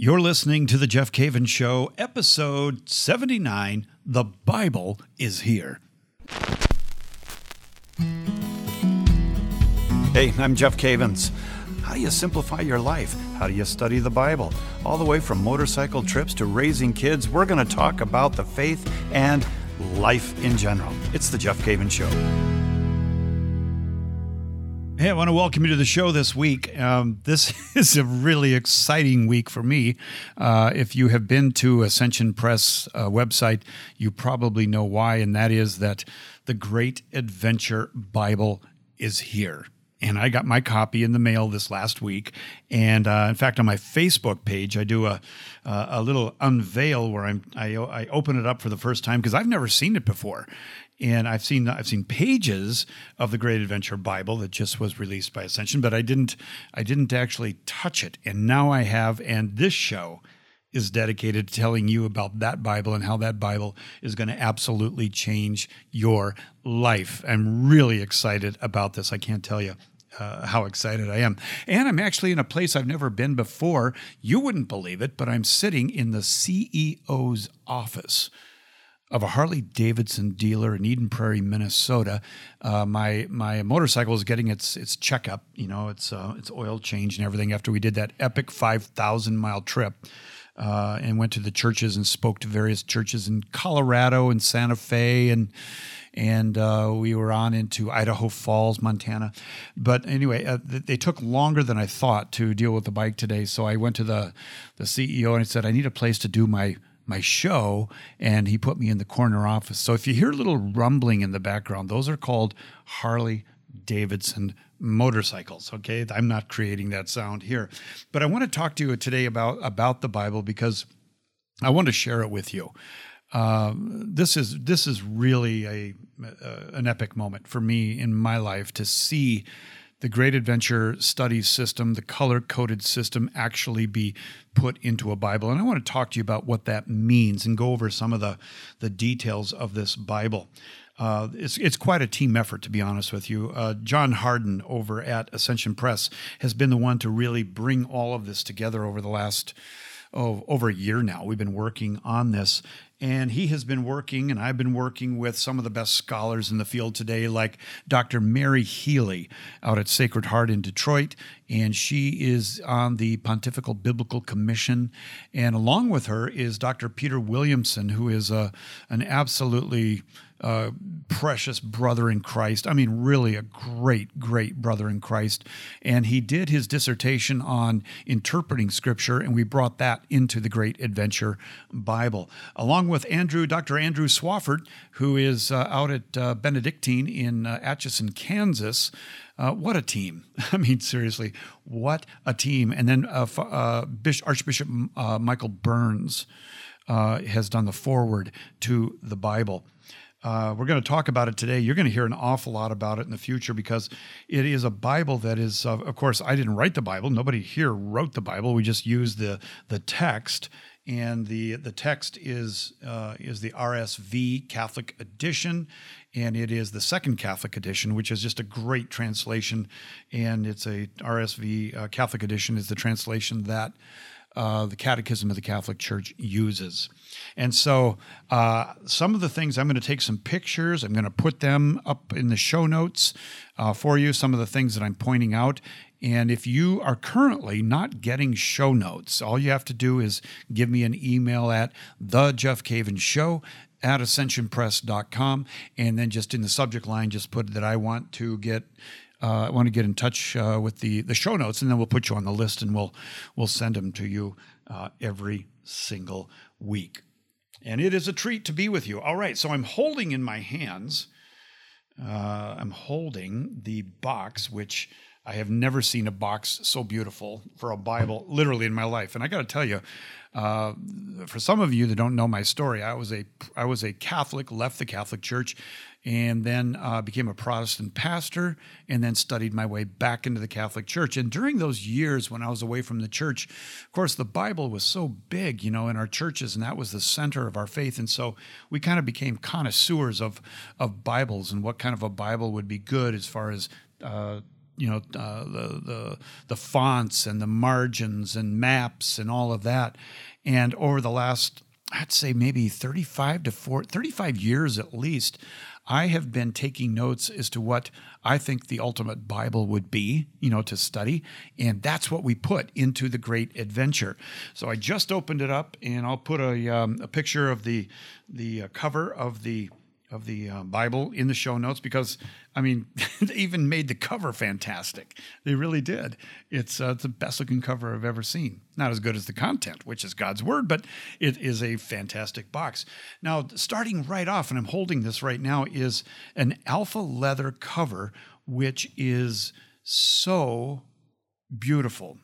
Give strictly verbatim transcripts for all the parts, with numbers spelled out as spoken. You're listening to The Jeff Cavins Show, episode seventy-nine, The Bible is Here. Hey, I'm Jeff Cavins. How do you simplify your life? How do you study the Bible? All the way from motorcycle trips to raising kids, we're going to talk about the faith and life in general. It's The Jeff Cavins Show. Hey, I want to welcome you to the show this week. Um, this is a really exciting week for me. Uh, if you have been to Ascension Press uh, website, you probably know why, and that is that the Great Adventure Bible is here. And I got my copy in the mail this last week. And uh, in fact, on my Facebook page, I do a uh, a little unveil where I'm, I I open it up for the first time because I've never seen it before. And I've seen I've seen pages of the Great Adventure Bible that just was released by Ascension, but I didn't I didn't actually touch it. And now I have, and this show is dedicated to telling you about that Bible and how that Bible is going to absolutely change your life. I'm really excited about this. I can't tell you uh, how excited I am. And I'm actually in a place I've never been before. You wouldn't believe it, but I'm sitting in the C E O's office of a Harley Davidson dealer in Eden Prairie, Minnesota. Uh, my my motorcycle is getting its its checkup, you know, its uh, its oil change and everything after we did that epic five thousand mile trip uh, and went to the churches and spoke to various churches in Colorado and Santa Fe, and and uh, we were on into Idaho Falls, Montana. But anyway, uh, they took longer than I thought to deal with the bike today, so I went to the the C E O and I said, I need a place to do my my show, and he put me in the corner office. So if you hear a little rumbling in the background, those are called Harley Davidson motorcycles, okay? I'm not creating that sound here. But I want to talk to you today about, about the Bible because I want to share it with you. Uh, this is this is really a, a an epic moment for me in my life to see the Great Adventure Study System, the color-coded system, actually be put into a Bible. And I want to talk to you about what that means and go over some of the, the details of this Bible. Uh, it's it's quite a team effort, to be honest with you. Uh, John Hardin over at Ascension Press has been the one to really bring all of this together over the last, oh, over a year now. We've been working on this. And he has been working, and I've been working with some of the best scholars in the field today, like Doctor Mary Healy out at Sacred Heart in Detroit. And she is on the Pontifical Biblical Commission. And along with her is Doctor Peter Williamson, who is a, an absolutely uh, precious brother in Christ. I mean, really a great, great brother in Christ. And he did his dissertation on interpreting Scripture, and we brought that into the Great Adventure Bible. Along with Andrew, Doctor Andrew Swafford, who is uh, out at uh, Benedictine in uh, Atchison, Kansas. Uh, what a team. I mean, seriously, what a team. And then uh, uh, Bishop, Archbishop uh, Michael Burns uh, has done the foreword to the Bible. Uh, we're going to talk about it today. You're going to hear an awful lot about it in the future because it is a Bible that is, uh, of course, I didn't write the Bible. Nobody here wrote the Bible. We just used the the text. And the the text is uh, is the R S V Catholic edition, and it is the Second Catholic edition, which is just a great translation. And it's a R S V uh, Catholic edition is the translation that uh, the Catechism of the Catholic Church uses. And so uh, some of the things, I'm going to take some pictures. I'm going to put them up in the show notes uh, for you, some of the things that I'm pointing out. And if you are currently not getting show notes, all you have to do is give me an email at the jeff cavins show at ascension press dot com, and then just in the subject line, just put that I want to get uh, I want to get in touch uh, with the the show notes, and then we'll put you on the list, and we'll we'll send them to you uh, every single week. And it is a treat to be with you. All right, so I'm holding in my hands, uh, I'm holding the box, which I have never seen a box so beautiful for a Bible, literally, in my life. And I got to tell you, uh, for some of you that don't know my story, I was a I was a Catholic, left the Catholic Church, and then uh, became a Protestant pastor, and then studied my way back into the Catholic Church. And during those years when I was away from the church, of course, the Bible was so big, you know, in our churches, and that was the center of our faith. And so we kind of became connoisseurs of of Bibles and what kind of a Bible would be good as far as uh you know, uh, the, the the fonts and the margins and maps and all of that. And over the last, I'd say maybe thirty-five to forty, thirty-five years at least, I have been taking notes as to what I think the ultimate Bible would be, you know, to study. And that's what we put into the Great Adventure. So I just opened it up, and I'll put a, um, a picture of the the uh, cover of the of the uh, Bible in the show notes, because, I mean, they even made the cover fantastic. They really did. It's, uh, it's the best-looking cover I've ever seen. Not as good as the content, which is God's Word, but it is a fantastic box. Now, starting right off, and I'm holding this right now, is an alpha leather cover, which is so beautiful.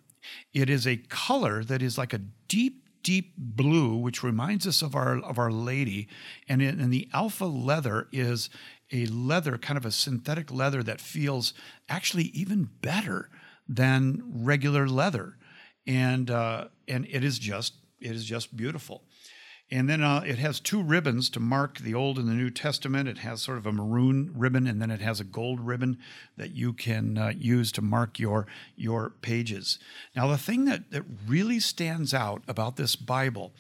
It is a color that is like a deep, deep blue, which reminds us of our of Our Lady, and in, and the alpha leather is a leather, kind of a synthetic leather that feels actually even better than regular leather, and uh, and it is just it is just beautiful. And then uh, it has two ribbons to mark the Old and the New Testament. It has sort of a maroon ribbon, and then it has a gold ribbon that you can uh, use to mark your your pages. Now, the thing that, that really stands out about this Bible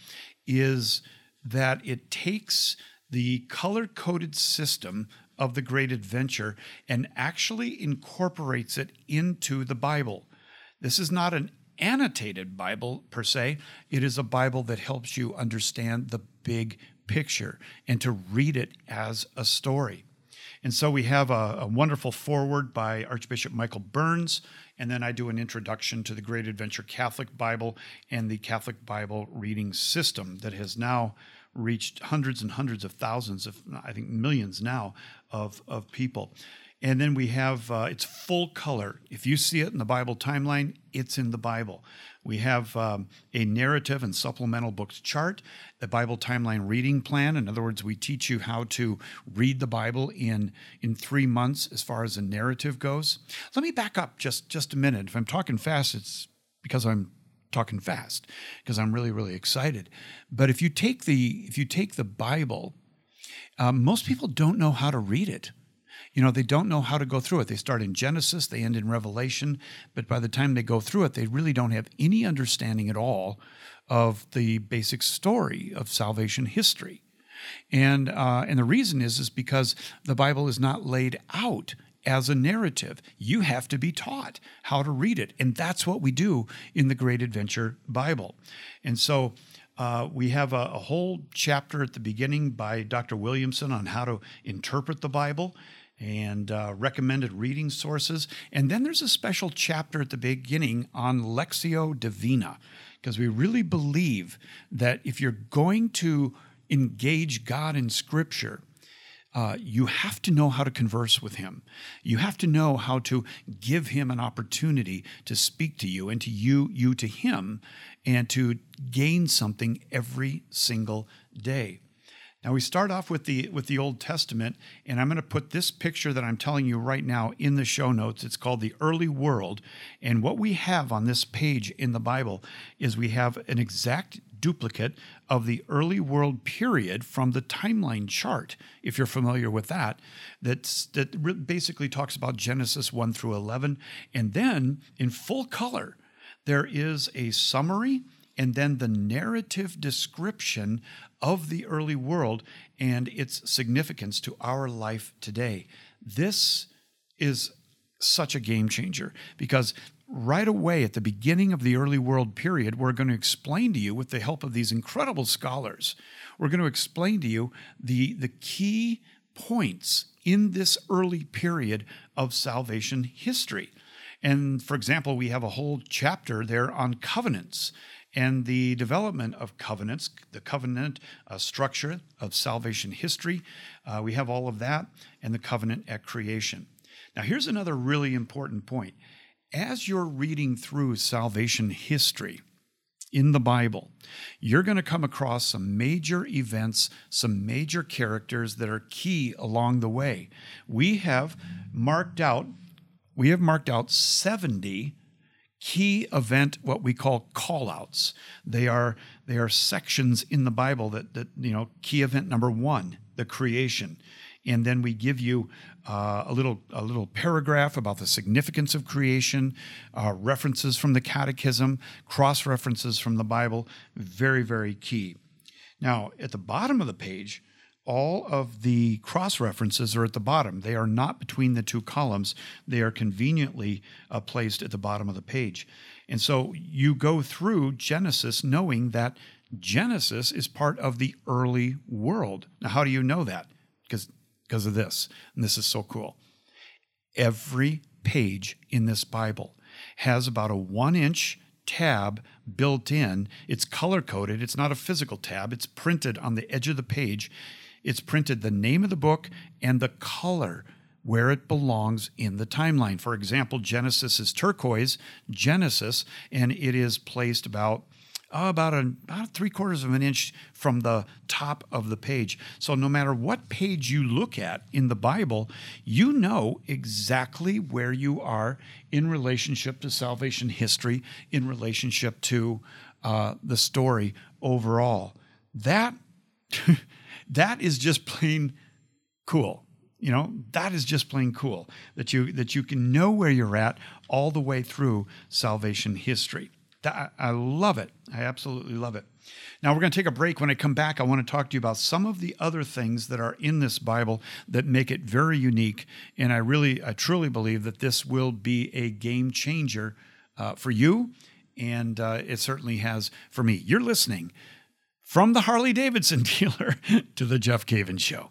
is that it takes the color-coded system of the Great Adventure and actually incorporates it into the Bible. This is not an annotated Bible per se. It is a Bible that helps you understand the big picture and to read it as a story. And so we have a, a wonderful foreword by Archbishop Michael Burns, and then I do an introduction to the Great Adventure Catholic Bible and the Catholic Bible reading system that has now reached hundreds and hundreds of thousands of, I think millions now, of, of people. And then we have, uh, it's full color. If you see it in the Bible timeline, it's in the Bible. We have um, a narrative and supplemental books chart, the Bible timeline reading plan. In other words, we teach you how to read the Bible in, in three months as far as a narrative goes. Let me back up just, just a minute. If I'm talking fast, it's because I'm talking fast, because I'm really, really excited. But if you take the, if you take the Bible, um, most people don't know how to read it. You know, they don't know how to go through it. They start in Genesis, they end in Revelation, but by the time they go through it, they really don't have any understanding at all of the basic story of salvation history. And uh, and the reason is, is because the Bible is not laid out as a narrative. You have to be taught how to read it, and that's what we do in the Great Adventure Bible. And so Uh, we have a, a whole chapter at the beginning by Doctor Williamson on how to interpret the Bible and uh, recommended reading sources. And then there's a special chapter at the beginning on Lectio Divina, because we really believe that if you're going to engage God in Scripture, Uh, you have to know how to converse with him. You have to know how to give him an opportunity to speak to you and to you, you to him, and to gain something every single day. Now, we start off with the with the Old Testament, and I'm going to put this picture that I'm telling you right now in the show notes. It's called The Early World, and what we have on this page in the Bible is we have an exact duplicate of the early world period from the timeline chart, if you're familiar with that, that's, that basically talks about Genesis one through eleven. And then, in full color, there is a summary and then the narrative description of the early world and its significance to our life today. This is such a game changer, because right away at the beginning of the early world period, we're going to explain to you, with the help of these incredible scholars, we're going to explain to you the, the key points in this early period of salvation history. And for example, we have a whole chapter there on covenants and the development of covenants, the covenant uh, structure of salvation history. Uh, we have all of that, and the covenant at creation. Now, here's another really important point. As you're reading through salvation history in the Bible, you're going to come across some major events, some major characters that are key along the way. We have marked out, we have marked out seventy key event, what we call call-outs. They are they are sections in the Bible that that you know. Key event number one, the creation. and then we give you uh, a little a little paragraph about the significance of creation, uh, references from the Catechism, cross references from the Bible. Very, very key. Now, at the bottom of the page, all of the cross references are at the bottom. They are not between the two columns. They are conveniently uh, placed at the bottom of the page. And so you go through Genesis knowing that Genesis is part of the early world. Now, how do you know that? Because because of this. And this is so cool. Every page in this Bible has about a one-inch tab built in. It's color-coded. It's not a physical tab. It's printed on the edge of the page. It's printed the name of the book and the color where it belongs in the timeline. For example, Genesis is turquoise, Genesis, and it is placed about Oh, about, a, about three quarters of an inch from the top of the page. So no matter what page you look at in the Bible, you know exactly where you are in relationship to salvation history, in relationship to uh, the story overall. That that is just plain cool. You know, that is just plain cool that you that you can know where you're at all the way through salvation history. I love it. I absolutely love it. Now, we're going to take a break. When I come back, I want to talk to you about some of the other things that are in this Bible that make it very unique. And I really, I truly believe that this will be a game changer uh, for you. And uh, it certainly has for me. You're listening from the Harley Davidson dealer to the Jeff Cavins Show.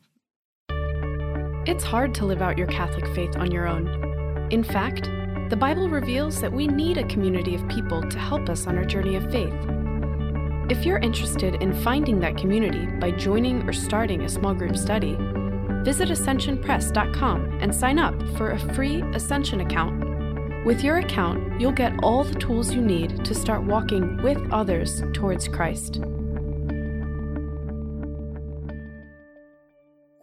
It's hard to live out your Catholic faith on your own. In fact, the Bible reveals that we need a community of people to help us on our journey of faith. If you're interested in finding that community by joining or starting a small group study, visit ascension press dot com and sign up for a free Ascension account. With your account, you'll get all the tools you need to start walking with others towards Christ.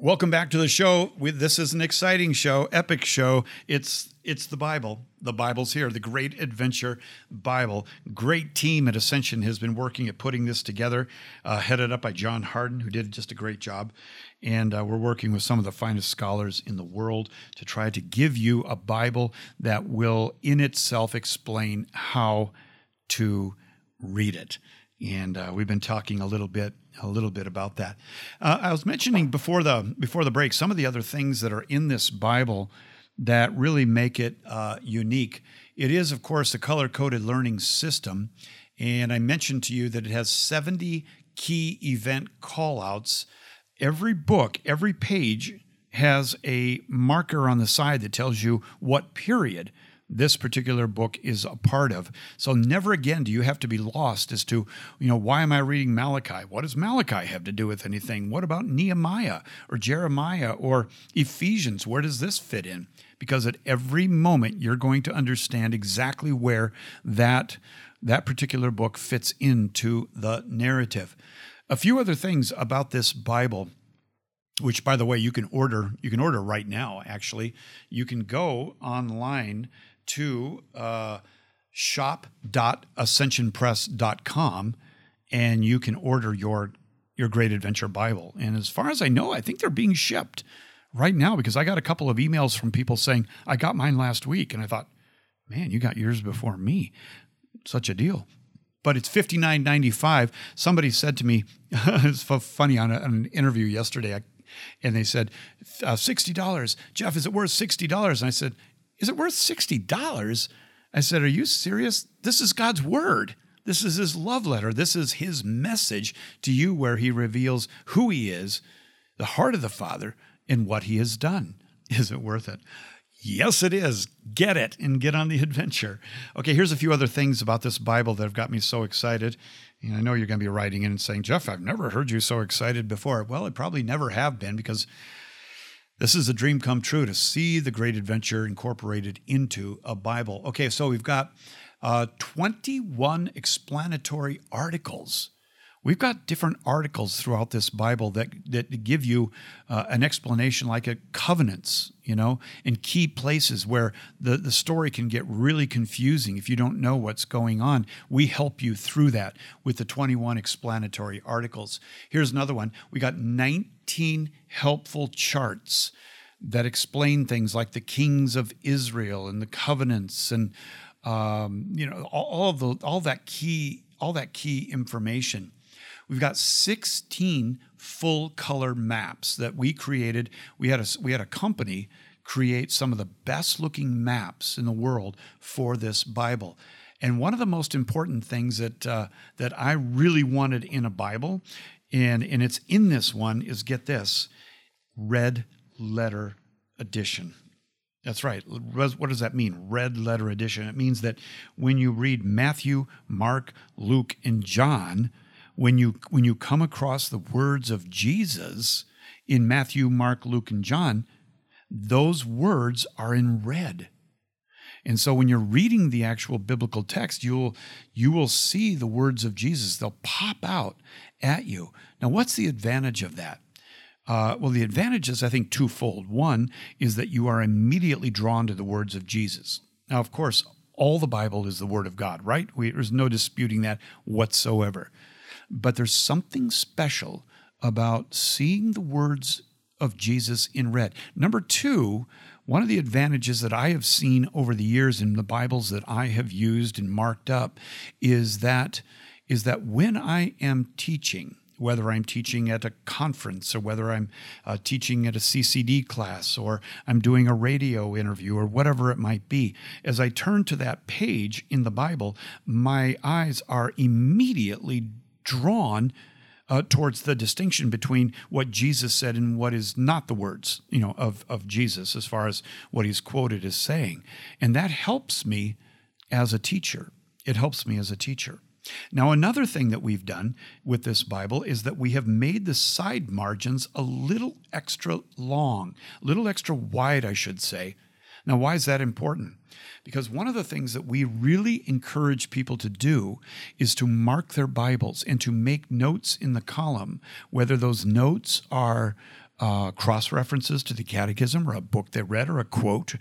Welcome back to the show. We, this is an exciting show, epic show. It's it's the Bible. The Bible's here, the Great Adventure Bible. Great team at Ascension has been working at putting this together, uh, headed up by John Hardin, who did just a great job. And uh, we're working with some of the finest scholars in the world to try to give you a Bible that will in itself explain how to read it. And uh, we've been talking a little bit, a little bit about that. Uh, I was mentioning before the before the break some of the other things that are in this Bible that really make it uh, unique. It is, of course, a color-coded learning system, and I mentioned to you that it has seventy key event callouts. Every book, every page has a marker on the side that tells you what period this particular book is a part of. So never again do you have to be lost as to, you know, why am I reading Malachi? What does Malachi have to do with anything? What about Nehemiah or Jeremiah or Ephesians? Where does this fit in? Because at every moment you're going to understand exactly where that, that particular book fits into the narrative. A few other things about this Bible, which, by the way, you can order. You can order right now, actually. You can go online to uh, shop dot ascension press dot com, and you can order your your Great Adventure Bible. And as far as I know, I think they're being shipped right now, because I got a couple of emails from people saying, I got mine last week, and I thought, man, you got yours before me. Such a deal. But it's fifty-nine ninety-five. Somebody said to me, it's funny, on, a, on an interview yesterday, I, and they said, uh, sixty dollars. Jeff, is it worth sixty dollars? And I said, is it worth sixty dollars? I said, are you serious? This is God's word. This is his love letter. This is his message to you, where he reveals who he is, the heart of the Father, and what he has done. Is it worth it? Yes, it is. Get it and get on the adventure. Okay, here's a few other things about this Bible that have got me so excited. And I know you're going to be writing in and saying, Jeff, I've never heard you so excited before. Well, I probably never have been, because this is a dream come true to see the Great Adventure incorporated into a Bible. Okay, so we've got uh, twenty-one explanatory articles. We've got different articles throughout this Bible that, that give you uh, an explanation like a covenants, you know, in key places where the, the story can get really confusing if you don't know what's going on. We help you through that with the twenty-one explanatory articles. Here's another one. We got nineteen helpful charts that explain things like the kings of Israel and the covenants and, um, you know, all, all of the, all that key, all that key information. We've got sixteen full-color maps that we created. We had a, we had a company create some of the best-looking maps in the world for this Bible. And one of the most important things that uh, that I really wanted in a Bible, and, and it's in this one, is get this, red letter edition. That's right. What does that mean? Red letter edition. It means that when you read Matthew, Mark, Luke, and John, When you when you come across the words of Jesus in Matthew, Mark, Luke, and John, those words are in red. And so when you're reading the actual biblical text, you'll you will see the words of Jesus. They'll pop out at you. Now, what's the advantage of that? Uh, well, the advantage is, I think, twofold. One is that you are immediately drawn to the words of Jesus. Now, of course, all the Bible is the Word of God, right? We, there's no disputing that whatsoever. But there's something special about seeing the words of Jesus in red. Number two, one of the advantages that I have seen over the years in the Bibles that I have used and marked up is that is that when I am teaching, whether I'm teaching at a conference or whether I'm uh, teaching at a C C D class or I'm doing a radio interview or whatever it might be, as I turn to that page in the Bible, my eyes are immediately drawn uh, towards the distinction between what Jesus said and what is not the words, you know, of, of Jesus as far as what he's quoted as saying. And that helps me as a teacher. It helps me as a teacher. Now, another thing that we've done with this Bible is that we have made the side margins a little extra long, a little extra wide, I should say. Now, why is that important? Because one of the things that we really encourage people to do is to mark their Bibles and to make notes in the column, whether those notes are uh, cross-references to the Catechism or a book they read or a quote,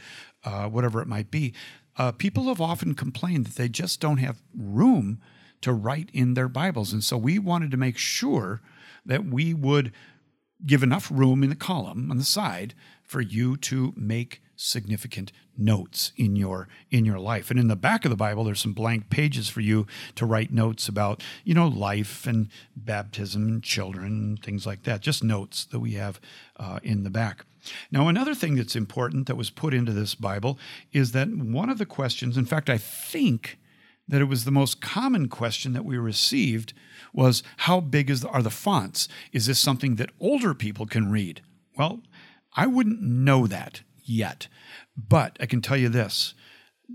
uh, whatever it might be. Uh, people have often complained that they just don't have room to write in their Bibles. And so we wanted to make sure that we would give enough room in the column on the side for you to make significant notes in your in your life. And in the back of the Bible, there's some blank pages for you to write notes about, you know, life and baptism and children, things like that, just notes that we have uh, in the back. Now, another thing that's important that was put into this Bible is that one of the questions, in fact, I think that it was the most common question that we received was, how big is the, are the fonts? Is this something that older people can read? Well, I wouldn't know that yet, but I can tell you this.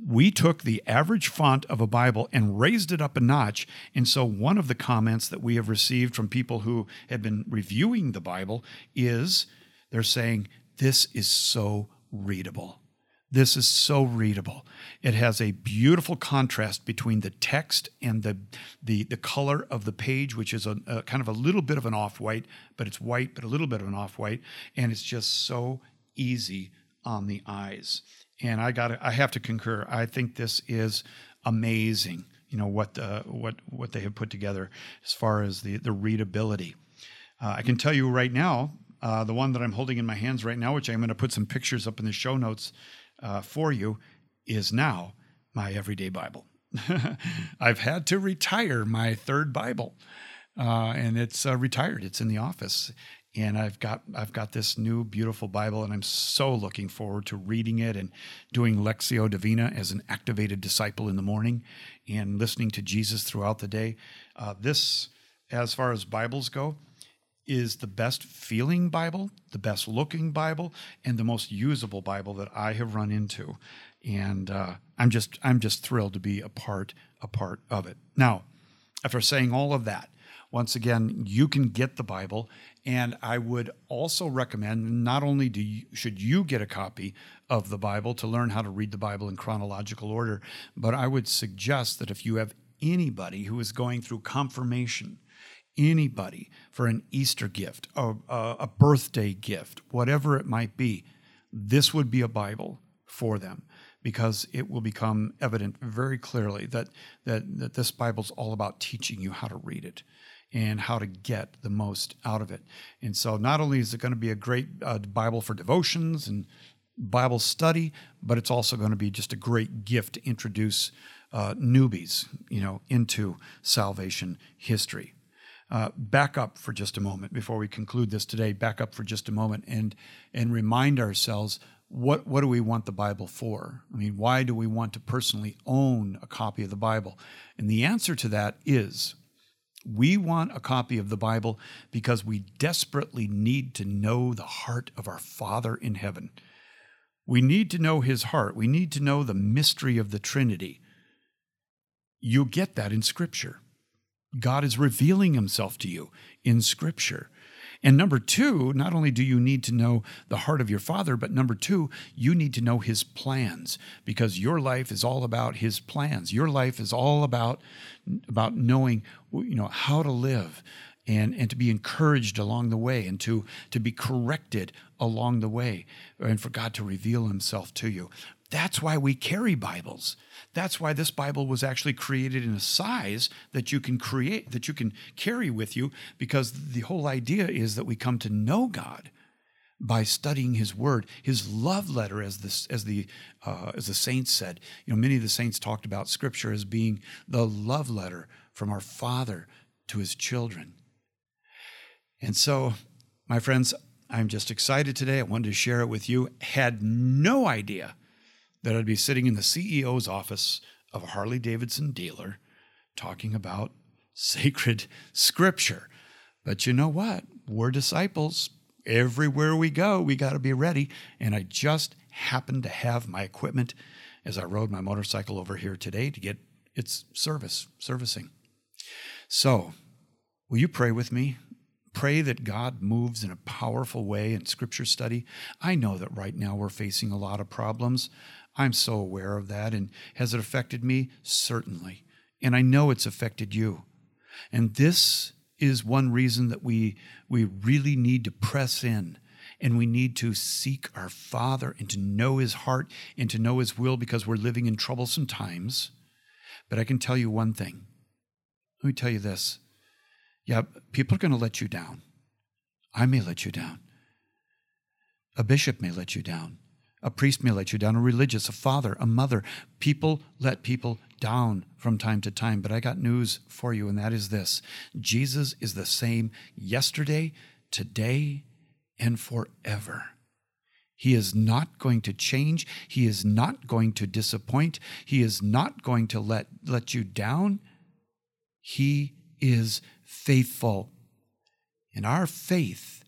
We took the average font of a Bible and raised it up a notch, and so one of the comments that we have received from people who have been reviewing the Bible is they're saying, this is so readable. This is so readable. It has a beautiful contrast between the text and the the, the color of the page, which is a, a kind of a little bit of an off-white, but it's white, but a little bit of an off-white, and it's just so easy on the eyes. And I got I have to concur. I think this is amazing. You know what uh, what what they have put together as far as the the readability. Uh, I can tell you right now, uh, the one that I'm holding in my hands right now, which I'm going to put some pictures up in the show notes. Uh, for you, is now my everyday Bible. I've had to retire my third Bible, uh, and it's uh, retired. It's in the office, and I've got I've got this new beautiful Bible, and I'm so looking forward to reading it and doing Lectio Divina as an activated disciple in the morning, and listening to Jesus throughout the day. Uh, this, as far as Bibles go, is the best feeling Bible, the best looking Bible, and the most usable Bible that I have run into, and uh, I'm just I'm just thrilled to be a part a part of it. Now, after saying all of that, once again, you can get the Bible, and I would also recommend not only do you, should you get a copy of the Bible to learn how to read the Bible in chronological order, but I would suggest that if you have anybody who is going through confirmation, anybody for an Easter gift, a, a birthday gift, whatever it might be, this would be a Bible for them, because it will become evident very clearly that that, that this Bible's all about teaching you how to read it and how to get the most out of it. And so not only is it going to be a great uh, Bible for devotions and Bible study, but it's also going to be just a great gift to introduce uh, newbies, you know, into salvation history. Uh, back up for just a moment before we conclude this today. Back up for just a moment and and remind ourselves, what what do we want the Bible for? I mean, why do we want to personally own a copy of the Bible? And the answer to that is, we want a copy of the Bible because we desperately need to know the heart of our Father in heaven. We need to know his heart. We need to know the mystery of the Trinity. You get that in Scripture. God is revealing himself to you in Scripture. And number two, not only do you need to know the heart of your Father, but number two, you need to know his plans, because your life is all about his plans. Your life is all about, about knowing, you know, how to live and, and to be encouraged along the way, and to, to be corrected along the way, and for God to reveal himself to you. That's why we carry Bibles. That's why this Bible was actually created in a size that you can create, that you can carry with you, because the whole idea is that we come to know God by studying his word, his love letter, as this, as the uh, as the saints said. You know, many of the saints talked about Scripture as being the love letter from our Father to his children. And so, my friends, I'm just excited today. I wanted to share it with you. Had no idea that I'd be sitting in the C E O's office of a Harley Davidson dealer talking about sacred Scripture. But you know what? We're disciples. Everywhere we go, we got to be ready. And I just happened to have my equipment as I rode my motorcycle over here today to get its service, servicing. So, will you pray with me? Pray that God moves in a powerful way in Scripture study. I know that right now we're facing a lot of problems. I'm so aware of that. And has it affected me? Certainly. And I know it's affected you. And this is one reason that we, we really need to press in, and we need to seek our Father and to know his heart and to know his will, because we're living in troublesome times. But I can tell you one thing. Let me tell you this. Yeah, people are going to let you down. I may let you down. A bishop may let you down. A priest may let you down, a religious, a father, a mother. People let people down from time to time. But I got news for you, and that is this. Jesus is the same yesterday, today, and forever. He is not going to change. He is not going to disappoint. He is not going to let, let you down. He is faithful. And our faith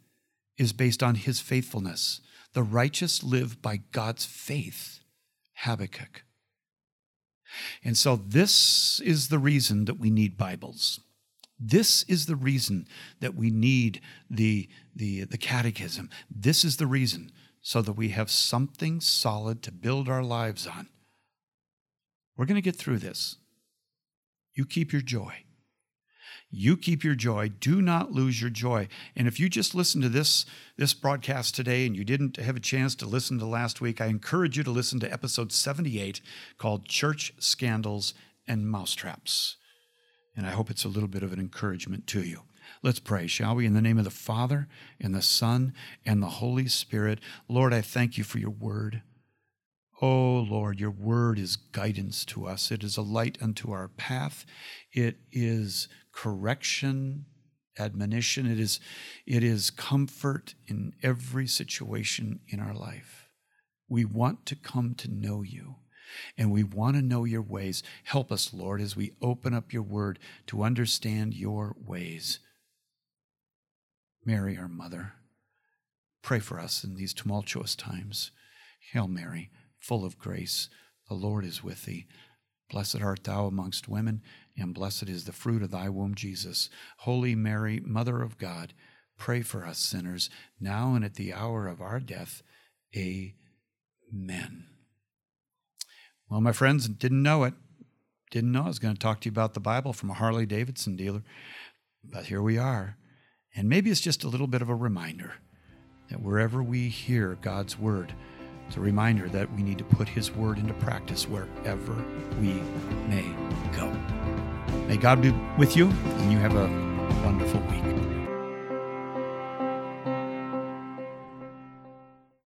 is based on his faithfulness. The righteous live by God's faith, Habakkuk. And so this is the reason that we need Bibles. This is the reason that we need the, the, the catechism. This is the reason, so that we have something solid to build our lives on. We're going to get through this. You keep your joy. You keep your joy. Do not lose your joy. And if you just listened to this, this broadcast today and you didn't have a chance to listen to last week, I encourage you to listen to episode seventy-eight, called Church Scandals and Mousetraps. And I hope it's a little bit of an encouragement to you. Let's pray, shall we? In the name of the Father, and the Son, and the Holy Spirit. Lord, I thank you for your word. Oh, Lord, your word is guidance to us. It is a light unto our path. It is correction, admonition. It is, it is comfort in every situation in our life. We want to come to know you, and we want to know your ways. Help us, Lord, as we open up your word to understand your ways. Mary, our mother, pray for us in these tumultuous times. Hail Mary, full of grace, the Lord is with thee. Blessed art thou amongst women, and blessed is the fruit of thy womb, Jesus. Holy Mary, Mother of God, pray for us sinners, now and at the hour of our death. Amen. Well, my friends, didn't know it. Didn't know I was going to talk to you about the Bible from a Harley Davidson dealer. But here we are. And maybe it's just a little bit of a reminder that wherever we hear God's word, it's a reminder that we need to put his word into practice wherever we may go. May God be with you, and you have a wonderful week.